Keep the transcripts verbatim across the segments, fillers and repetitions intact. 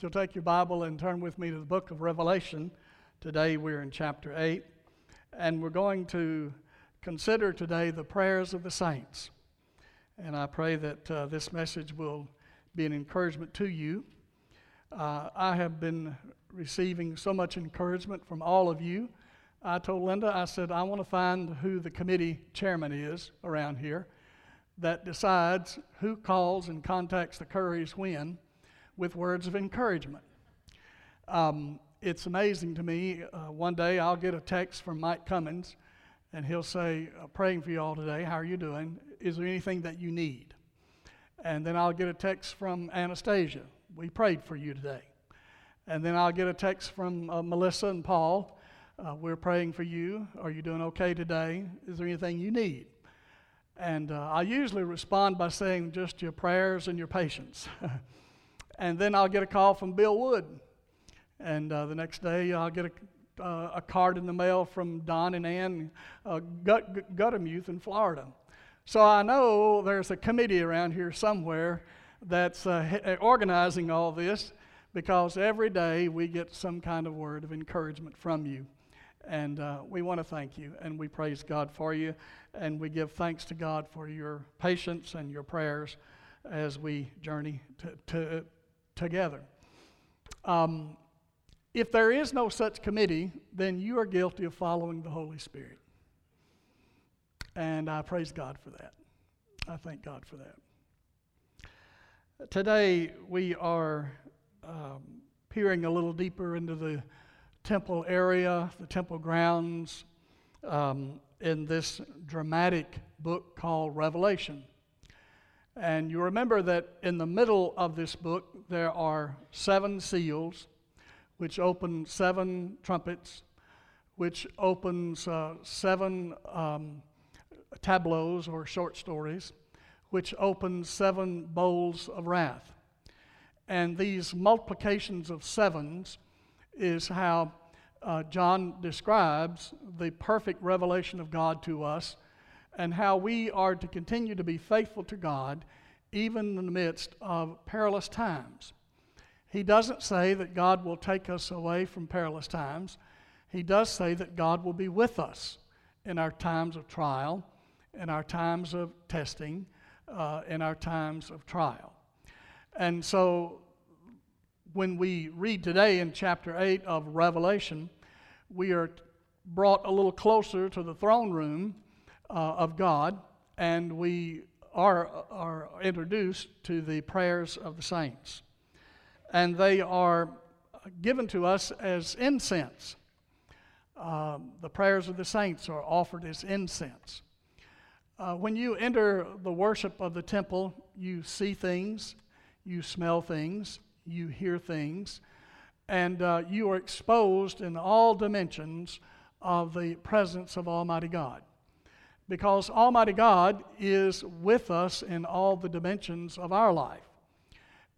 You'll take your Bible and turn with me to the book of Revelation. Today we're in chapter eight, and we're going to consider today the prayers of the saints. And I pray that uh, this message will be an encouragement to you. Uh, I have been receiving so much encouragement from all of you. I told Linda, I said, I want to find who the committee chairman is around here that decides who calls and contacts the Currys when, with words of encouragement. Um, it's amazing to me. Uh, one day I'll get a text from Mike Cummins, and he'll say, praying for you all today, how are you doing? Is there anything that you need? And then I'll get a text from Anastasia, we prayed for you today. And then I'll get a text from uh, Melissa and Paul, uh, we're praying for you, are you doing okay today? Is there anything you need? And uh, I usually respond by saying just your prayers and your patience. And then I'll get a call from Bill Wood. And uh, the next day I'll get a, uh, a card in the mail from Don and Ann, uh, Gut, Gutamuth in Florida. So I know there's a committee around here somewhere that's uh, organizing all this, because every day we get some kind of word of encouragement from you. And uh, we want to thank you, and we praise God for you, and we give thanks to God for your patience and your prayers as we journey to, to together. Um, if there is no such committee, then you are guilty of following the Holy Spirit. And I praise God for that. I thank God for that. Today we are um, peering a little deeper into the temple area, the temple grounds, um, in this dramatic book called Revelation. And you remember that in the middle of this book, there are seven seals, which open seven trumpets, which opens uh, seven um, tableaus or short stories, which opens seven bowls of wrath. And these multiplications of sevens is how uh, John describes the perfect revelation of God to us, and how we are to continue to be faithful to God even in the midst of perilous times. He doesn't say that God will take us away from perilous times. He does say that God will be with us in our times of trial, in our times of testing, uh, in our times of trial. And so when we read today in chapter eight of Revelation, we are brought a little closer to the throne room Uh, of God, and we are, are introduced to the prayers of the saints. And they are given to us as incense. Um, the prayers of the saints are offered as incense. Uh, when you enter the worship of the temple, you see things, you smell things, you hear things, and uh, you are exposed in all dimensions of the presence of Almighty God. Because Almighty God is with us in all the dimensions of our life.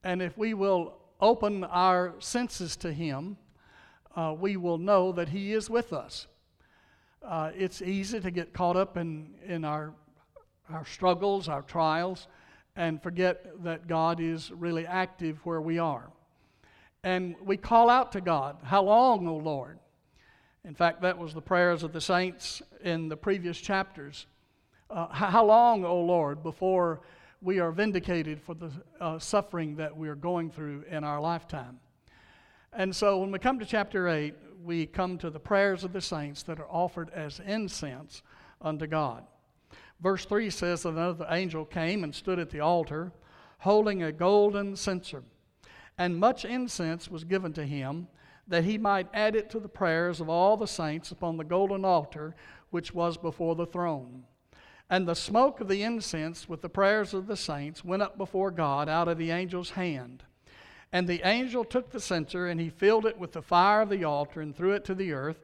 And if we will open our senses to Him, uh, we will know that He is with us. Uh, it's easy to get caught up in, in our, our struggles, our trials, and forget that God is really active where we are. And we call out to God, "How long, O Lord?" In fact, that was the prayers of the saints in the previous chapters. Uh, how long, O Lord, before we are vindicated for the uh, suffering that we are going through in our lifetime? And so when we come to chapter eight, we come to the prayers of the saints that are offered as incense unto God. Verse three says, "Another angel came and stood at the altar, holding a golden censer, and much incense was given to him, that he might add it to the prayers of all the saints upon the golden altar which was before the throne. And the smoke of the incense with the prayers of the saints went up before God out of the angel's hand. And the angel took the censer, and he filled it with the fire of the altar and threw it to the earth.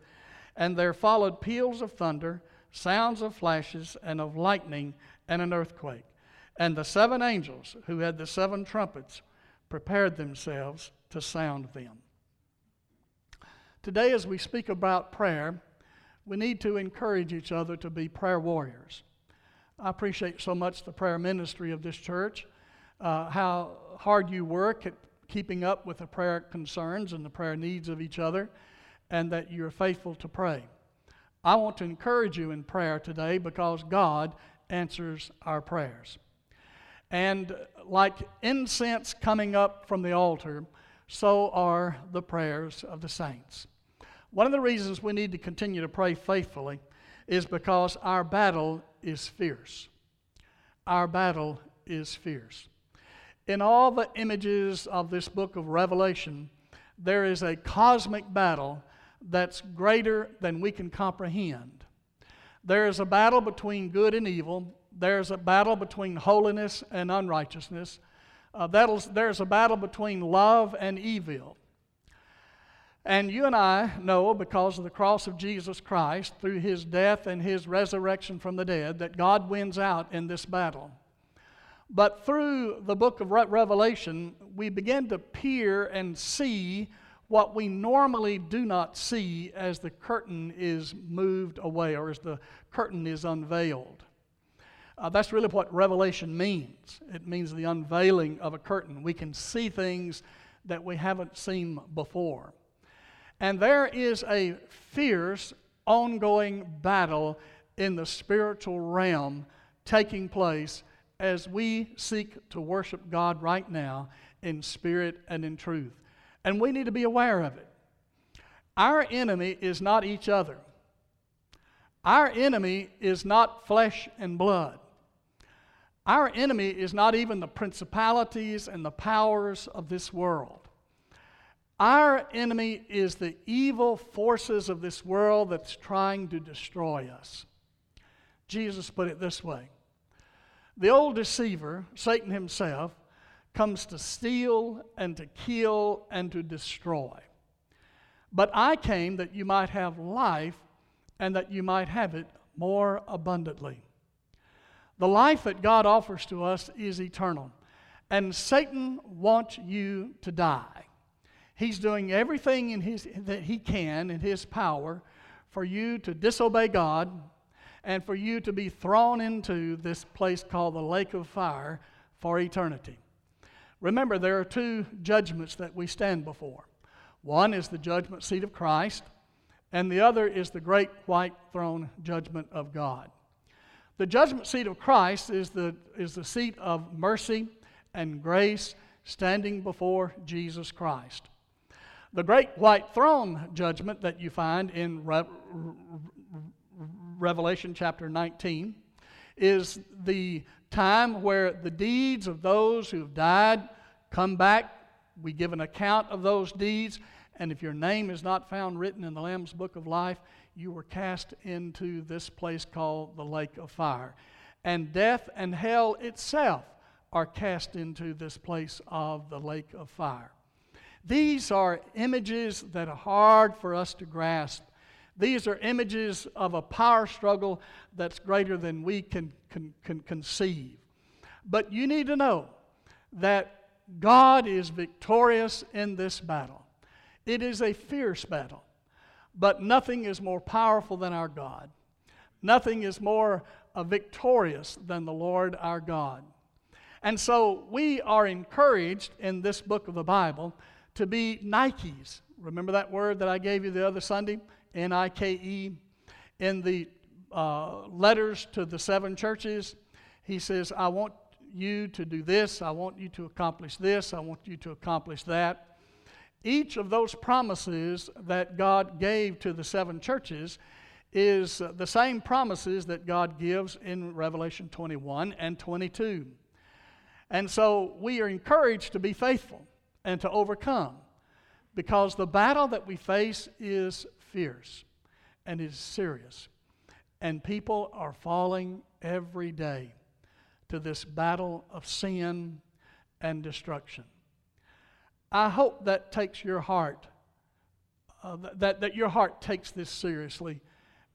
And there followed peals of thunder, sounds of flashes, and of lightning, and an earthquake. And the seven angels who had the seven trumpets prepared themselves to sound them." Today, as we speak about prayer, we need to encourage each other to be prayer warriors. I appreciate so much the prayer ministry of this church, uh, how hard you work at keeping up with the prayer concerns and the prayer needs of each other, and that you're faithful to pray. I want to encourage you in prayer today because God answers our prayers. And like incense coming up from the altar, so are the prayers of the saints. One of the reasons we need to continue to pray faithfully is because our battle is fierce. Our battle is fierce. In all the images of this book of Revelation, there is a cosmic battle that's greater than we can comprehend. There is a battle between good and evil. There's a battle between holiness and unrighteousness. Uh, there's a battle between love and evil. And you and I know, because of the cross of Jesus Christ, through his death and his resurrection from the dead, that God wins out in this battle. But through the book of Revelation, we begin to peer and see what we normally do not see as the curtain is moved away, or as the curtain is unveiled. Uh, that's really what Revelation means. It means the unveiling of a curtain. We can see things that we haven't seen before. And there is a fierce, ongoing battle in the spiritual realm taking place as we seek to worship God right now in spirit and in truth. And we need to be aware of it. Our enemy is not each other. Our enemy is not flesh and blood. Our enemy is not even the principalities and the powers of this world. Our enemy is the evil forces of this world that's trying to destroy us. Jesus put it this way. The old deceiver, Satan himself, comes to steal and to kill and to destroy. But I came that you might have life and that you might have it more abundantly. The life that God offers to us is eternal, and Satan wants you to die. He's doing everything in his, that he can in his power for you to disobey God and for you to be thrown into this place called the lake of fire for eternity. Remember, there are two judgments that we stand before. One is the judgment seat of Christ, and the other is the great white throne judgment of God. The judgment seat of Christ is the, is the seat of mercy and grace standing before Jesus Christ. The great white throne judgment that you find in Re- Revelation chapter nineteen is the time where the deeds of those who have died come back. We give an account of those deeds, and if your name is not found written in the Lamb's Book of Life, you were cast into this place called the Lake of Fire. And death and hell itself are cast into this place of the Lake of Fire. These are images that are hard for us to grasp. These are images of a power struggle that's greater than we can, can, can conceive. But you need to know that God is victorious in this battle. It is a fierce battle, but nothing is more powerful than our God. Nothing is more uh, victorious than the Lord our God. And so we are encouraged in this book of the Bible to be Nikes. Remember that word that I gave you the other Sunday? N I K E. In the uh, letters to the seven churches, he says, I want you to do this, I want you to accomplish this, I want you to accomplish that. Each of those promises that God gave to the seven churches is the same promises that God gives in Revelation twenty-one and twenty-two. And so we are encouraged to be faithful and to overcome, because the battle that we face is fierce and is serious, and people are falling every day to this battle of sin and destruction. I hope that takes your heart, uh, that, that your heart takes this seriously,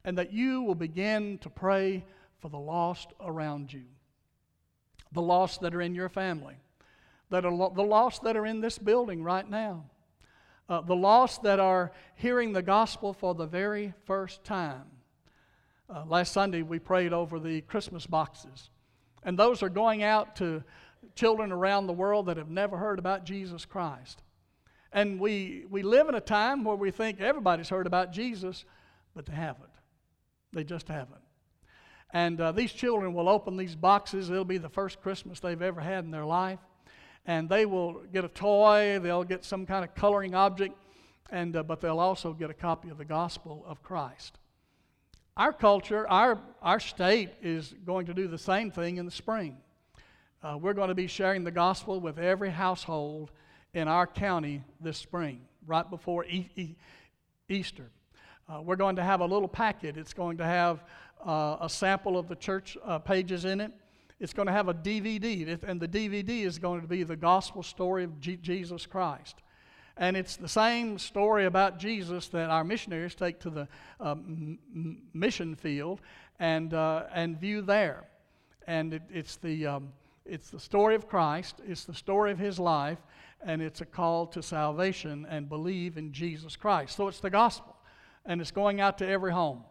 and that you will begin to pray for the lost around you, the lost that are in your family, that are lo- the lost that are in this building right now, Uh, the lost that are hearing the gospel for the very first time. Uh, last Sunday we prayed over the Christmas boxes. And those are going out to children around the world that have never heard about Jesus Christ. And we, we live in a time where we think everybody's heard about Jesus, but they haven't. They just haven't. And uh, these children will open these boxes. It'll be the first Christmas they've ever had in their life. And they will get a toy, they'll get some kind of coloring object, and uh, but they'll also get a copy of the gospel of Christ. Our culture, our, our state is going to do the same thing in the spring. Uh, we're going to be sharing the gospel with every household in our county this spring, right before e- e- Easter. Uh, we're going to have a little packet. It's going to have uh, a sample of the church uh, pages in it. It's going to have a D V D, and the D V D is going to be the gospel story of G- Jesus Christ. And it's the same story about Jesus that our missionaries take to the um, m- mission field and uh, and view there. And it, it's the um, it's the story of Christ. It's the story of His life, and it's a call to salvation and believe in Jesus Christ. So it's the gospel, and it's going out to every home.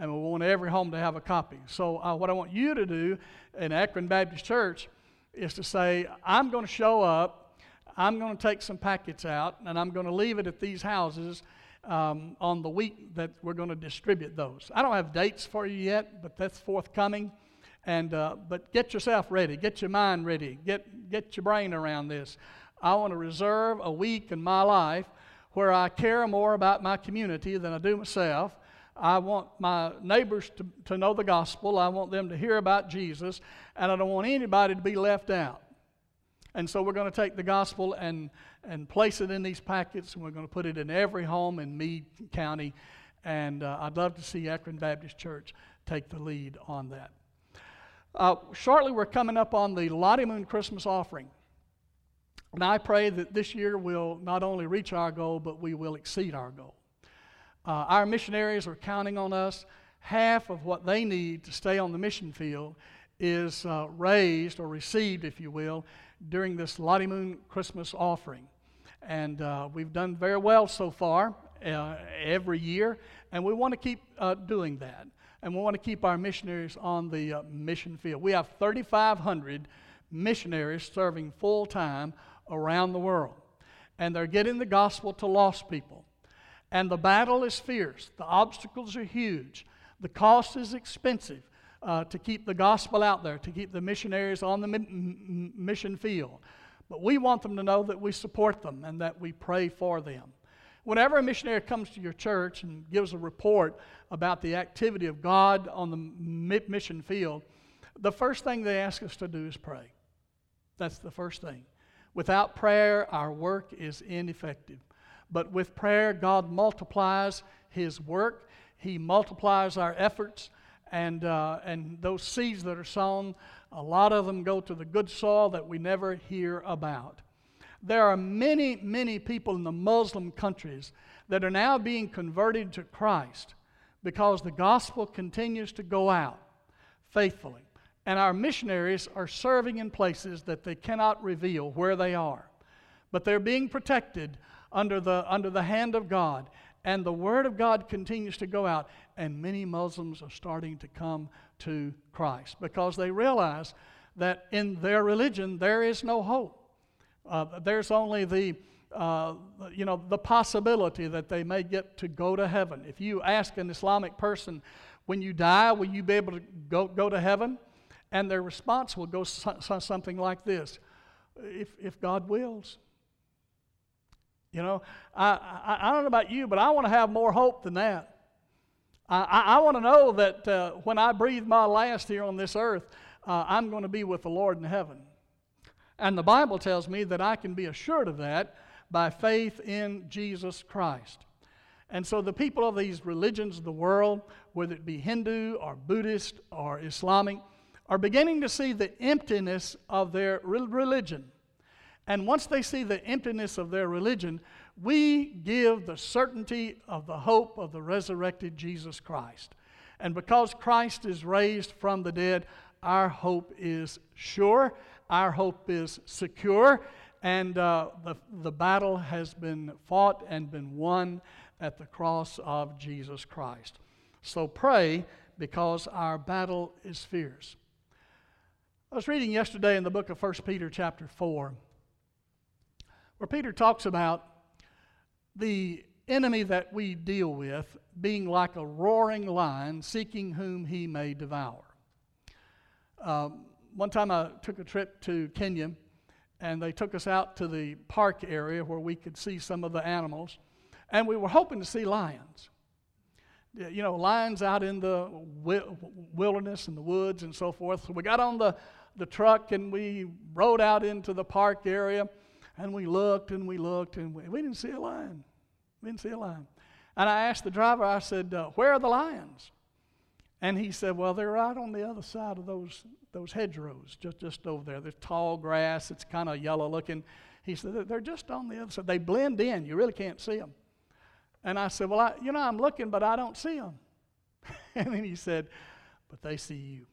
And we want every home to have a copy. So uh, what I want you to do in Ekron Baptist Church is to say, I'm going to show up, I'm going to take some packets out, and I'm going to leave it at these houses um, on the week that we're going to distribute those. I don't have dates for you yet, but that's forthcoming. And uh, but get yourself ready. Get your mind ready. Get, get your brain around this. I want to reserve a week in my life where I care more about my community than I do myself. I want my neighbors to, to know the gospel. I want them to hear about Jesus, and I don't want anybody to be left out. And so we're going to take the gospel and, and place it in these packets, and we're going to put it in every home in Meade County, and uh, I'd love to see Ekron Baptist Church take the lead on that. Uh, shortly, we're coming up on the Lottie Moon Christmas offering, and I pray that this year we'll not only reach our goal, but we will exceed our goal. Uh, our missionaries are counting on us. Half of what they need to stay on the mission field is uh, raised or received, if you will, during this Lottie Moon Christmas offering. And uh, we've done very well so far uh, every year, and we want to keep uh, doing that. And we want to keep our missionaries on the uh, mission field. We have thirty-five hundred missionaries serving full-time around the world, and they're getting the gospel to lost people. And the battle is fierce. The obstacles are huge. The cost is expensive uh, to keep the gospel out there, to keep the missionaries on the mi- m- mission field. But we want them to know that we support them and that we pray for them. Whenever a missionary comes to your church and gives a report about the activity of God on the mi- mission field, the first thing they ask us to do is pray. That's the first thing. Without prayer, our work is ineffective. But with prayer, God multiplies His work. He multiplies our efforts, and uh, and those seeds that are sown, a lot of them go to the good soil that we never hear about. There are many, many people in the Muslim countries that are now being converted to Christ because the gospel continues to go out faithfully. And our missionaries are serving in places that they cannot reveal where they are. But they're being protected under the under the hand of God, and the Word of God continues to go out, and many Muslims are starting to come to Christ because they realize that in their religion there is no hope. Uh, there's only the uh, you know the possibility that they may get to go to heaven. If you ask an Islamic person, when you die, will you be able to go, go to heaven? And their response will go so, so something like this: If if God wills. You know, I, I I don't know about you, but I want to have more hope than that. I, I, I want to know that uh, when I breathe my last here on this earth, uh, I'm going to be with the Lord in heaven. And the Bible tells me that I can be assured of that by faith in Jesus Christ. And so the people of these religions of the world, whether it be Hindu or Buddhist or Islamic, are beginning to see the emptiness of their religion. And once they see the emptiness of their religion, we give the certainty of the hope of the resurrected Jesus Christ. And because Christ is raised from the dead, our hope is sure, our hope is secure, And uh, the, the battle has been fought and been won at the cross of Jesus Christ. So pray, because our battle is fierce. I was reading yesterday in the book of First Peter chapter four, where Peter talks about the enemy that we deal with being like a roaring lion, seeking whom he may devour. Um, one time I took a trip to Kenya, and they took us out to the park area where we could see some of the animals, and we were hoping to see lions. You know, lions out in the wilderness and the woods and so forth. So we got on the, the truck, and we rode out into the park area, and we looked and we looked, and we, we didn't see a lion. We didn't see a lion. And I asked the driver, I said, uh, where are the lions? And he said, well, they're right on the other side of those those hedgerows, just, just over there. There's tall grass. It's kind of yellow looking. He said, they're just on the other side. They blend in. You really can't see them. And I said, well, I, you know, I'm looking, but I don't see them. And then he said, but they see you.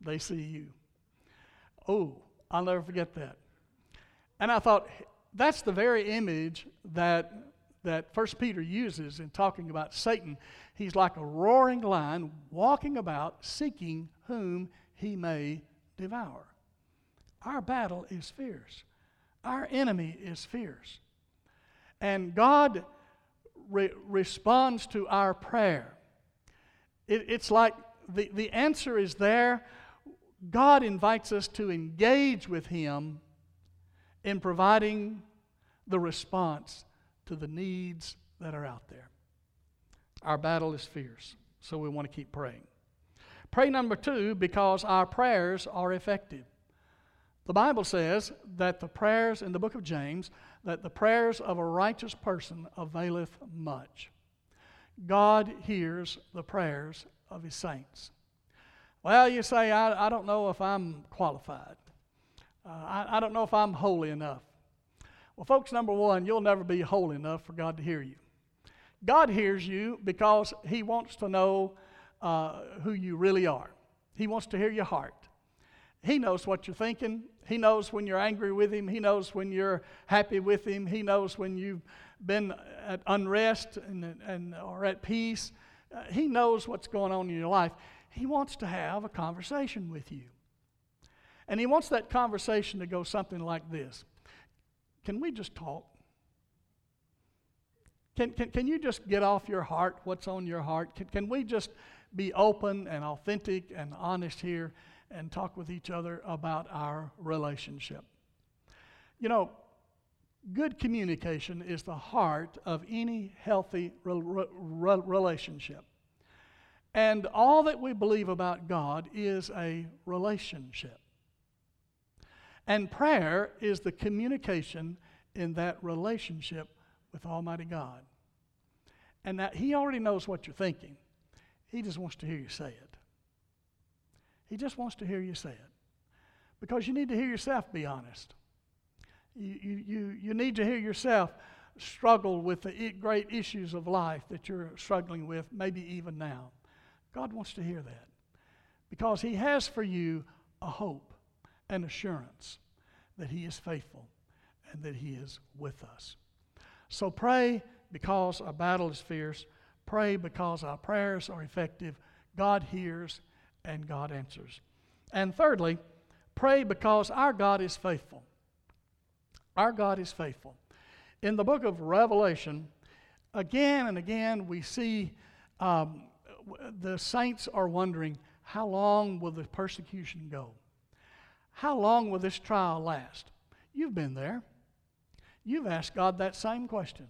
They see you. Oh, I'll never forget that. And I thought, that's the very image that that First Peter uses in talking about Satan. He's like a roaring lion walking about seeking whom he may devour. Our battle is fierce. Our enemy is fierce. And God re- responds to our prayer. It, it's like the, the answer is there. God invites us to engage with him in providing the response to the needs that are out there. Our battle is fierce, so we want to keep praying. Pray number two, because our prayers are effective. The Bible says that the prayers, in the book of James, that the prayers of a righteous person availeth much. God hears the prayers of his saints. Well, you say, I, I don't know if I'm qualified. Uh, I, I don't know if I'm holy enough. Well, folks, number one, you'll never be holy enough for God to hear you. God hears you because he wants to know uh, who you really are. He wants to hear your heart. He knows what you're thinking. He knows when you're angry with him. He knows when you're happy with him. He knows when you've been at unrest and, and or at peace. Uh, he knows what's going on in your life. He wants to have a conversation with you. And he wants that conversation to go something like this. Can we just talk? Can, can, can you just get off your heart what's on your heart? Can, can we just be open and authentic and honest here and talk with each other about our relationship? You know, good communication is the heart of any healthy re- re- relationship. And all that we believe about God is a relationship. And prayer is the communication in that relationship with Almighty God. And that he already knows what you're thinking. He just wants to hear you say it. He just wants to hear you say it. Because you need to hear yourself be honest. You, you, you, you need to hear yourself struggle with the great issues of life that you're struggling with, maybe even now. God wants to hear that. Because he has for you a hope. An assurance that he is faithful and that he is with us. So pray, because our battle is fierce. Pray, because our prayers are effective. God hears and God answers. And thirdly, pray because our God is faithful. Our God is faithful. In the book of Revelation, again and again we see um, the saints are wondering, how long will the persecution go? How long will this trial last? You've been there. You've asked God that same question.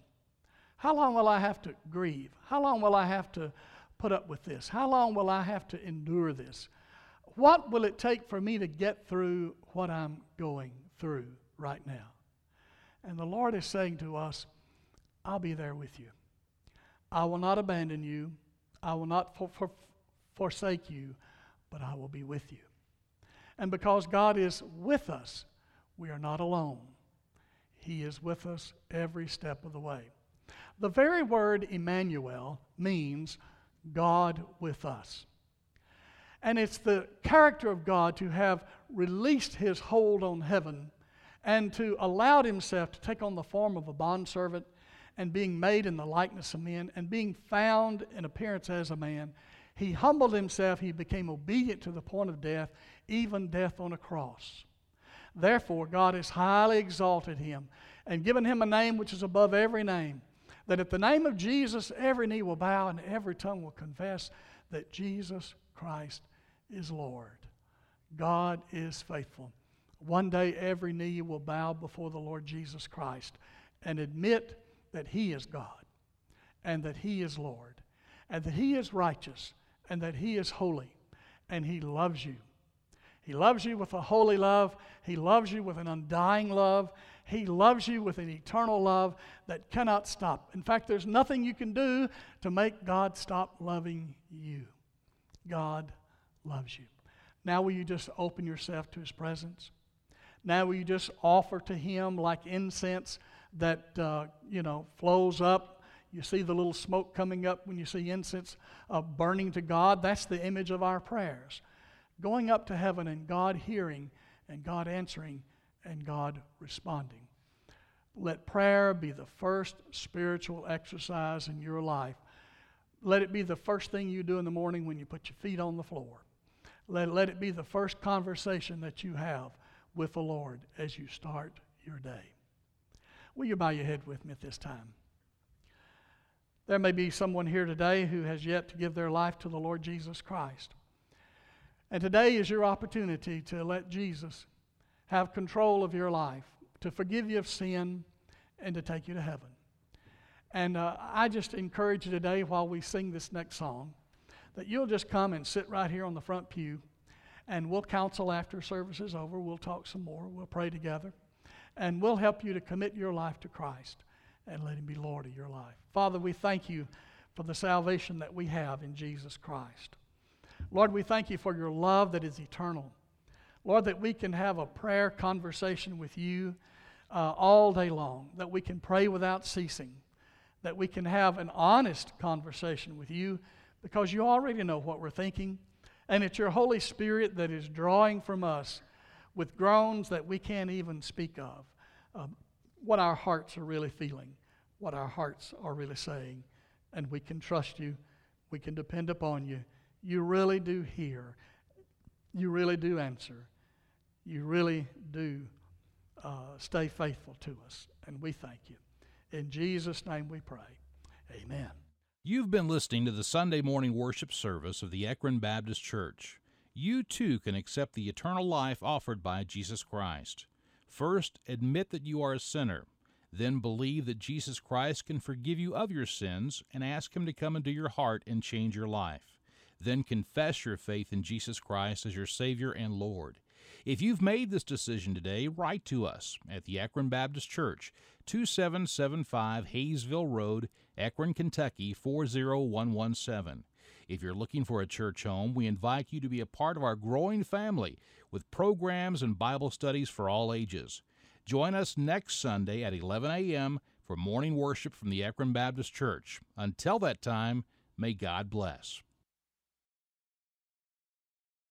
How long will I have to grieve? How long will I have to put up with this? How long will I have to endure this? What will it take for me to get through what I'm going through right now? And the Lord is saying to us, I'll be there with you. I will not abandon you. I will not for- for- forsake you, but I will be with you. And because God is with us, we are not alone. He is with us every step of the way. The very word Emmanuel means God with us. And it's the character of God to have released his hold on heaven and to allowed himself to take on the form of a bondservant, and being made in the likeness of men, and being found in appearance as a man, he humbled himself, he became obedient to the point of death, even death on a cross. Therefore, God has highly exalted him and given him a name which is above every name, that at the name of Jesus every knee will bow and every tongue will confess that Jesus Christ is Lord. God is faithful. One day every knee will bow before the Lord Jesus Christ and admit that he is God, and that he is Lord, and that he is righteous, and that he is holy, and he loves you. He loves you with a holy love. He loves you with an undying love. He loves you with an eternal love that cannot stop. In fact, there's nothing you can do to make God stop loving you. God loves you. Now will you just open yourself to his presence? Now will you just offer to him like incense that, uh, you know, flows up. You see the little smoke coming up when you see incense uh, burning to God. That's the image of our prayers. Going up to heaven and God hearing and God answering and God responding. Let prayer be the first spiritual exercise in your life. Let it be the first thing you do in the morning when you put your feet on the floor. Let, let it be the first conversation that you have with the Lord as you start your day. Will you bow your head with me at this time? There may be someone here today who has yet to give their life to the Lord Jesus Christ. And today is your opportunity to let Jesus have control of your life, to forgive you of sin, and to take you to heaven. And uh, I just encourage you today while we sing this next song that you'll just come and sit right here on the front pew, and we'll counsel after service is over. We'll talk some more. We'll pray together. And we'll help you to commit your life to Christ and let him be Lord of your life. Father, we thank you for the salvation that we have in Jesus Christ. Lord, we thank you for your love that is eternal. Lord, that we can have a prayer conversation with you uh, all day long, that we can pray without ceasing, that we can have an honest conversation with you because you already know what we're thinking, and it's your Holy Spirit that is drawing from us with groans that we can't even speak of, uh, what our hearts are really feeling, what our hearts are really saying. And we can trust you. We can depend upon you. You really do hear. You really do answer. You really do uh, stay faithful to us. And we thank you. In Jesus' name we pray. Amen. You've been listening to the Sunday morning worship service of the Ekron Baptist Church. You too can accept the eternal life offered by Jesus Christ. First, admit that you are a sinner. Then believe that Jesus Christ can forgive you of your sins and ask him to come into your heart and change your life. Then confess your faith in Jesus Christ as your Savior and Lord. If you've made this decision today, write to us at the Ekron Baptist Church, two seven seven five Hayesville Road, Ekron, Kentucky, four zero one one seven. If you're looking for a church home, we invite you to be a part of our growing family with programs and Bible studies for all ages. Join us next Sunday at eleven a.m. for morning worship from the Ekron Baptist Church. Until that time, may God bless.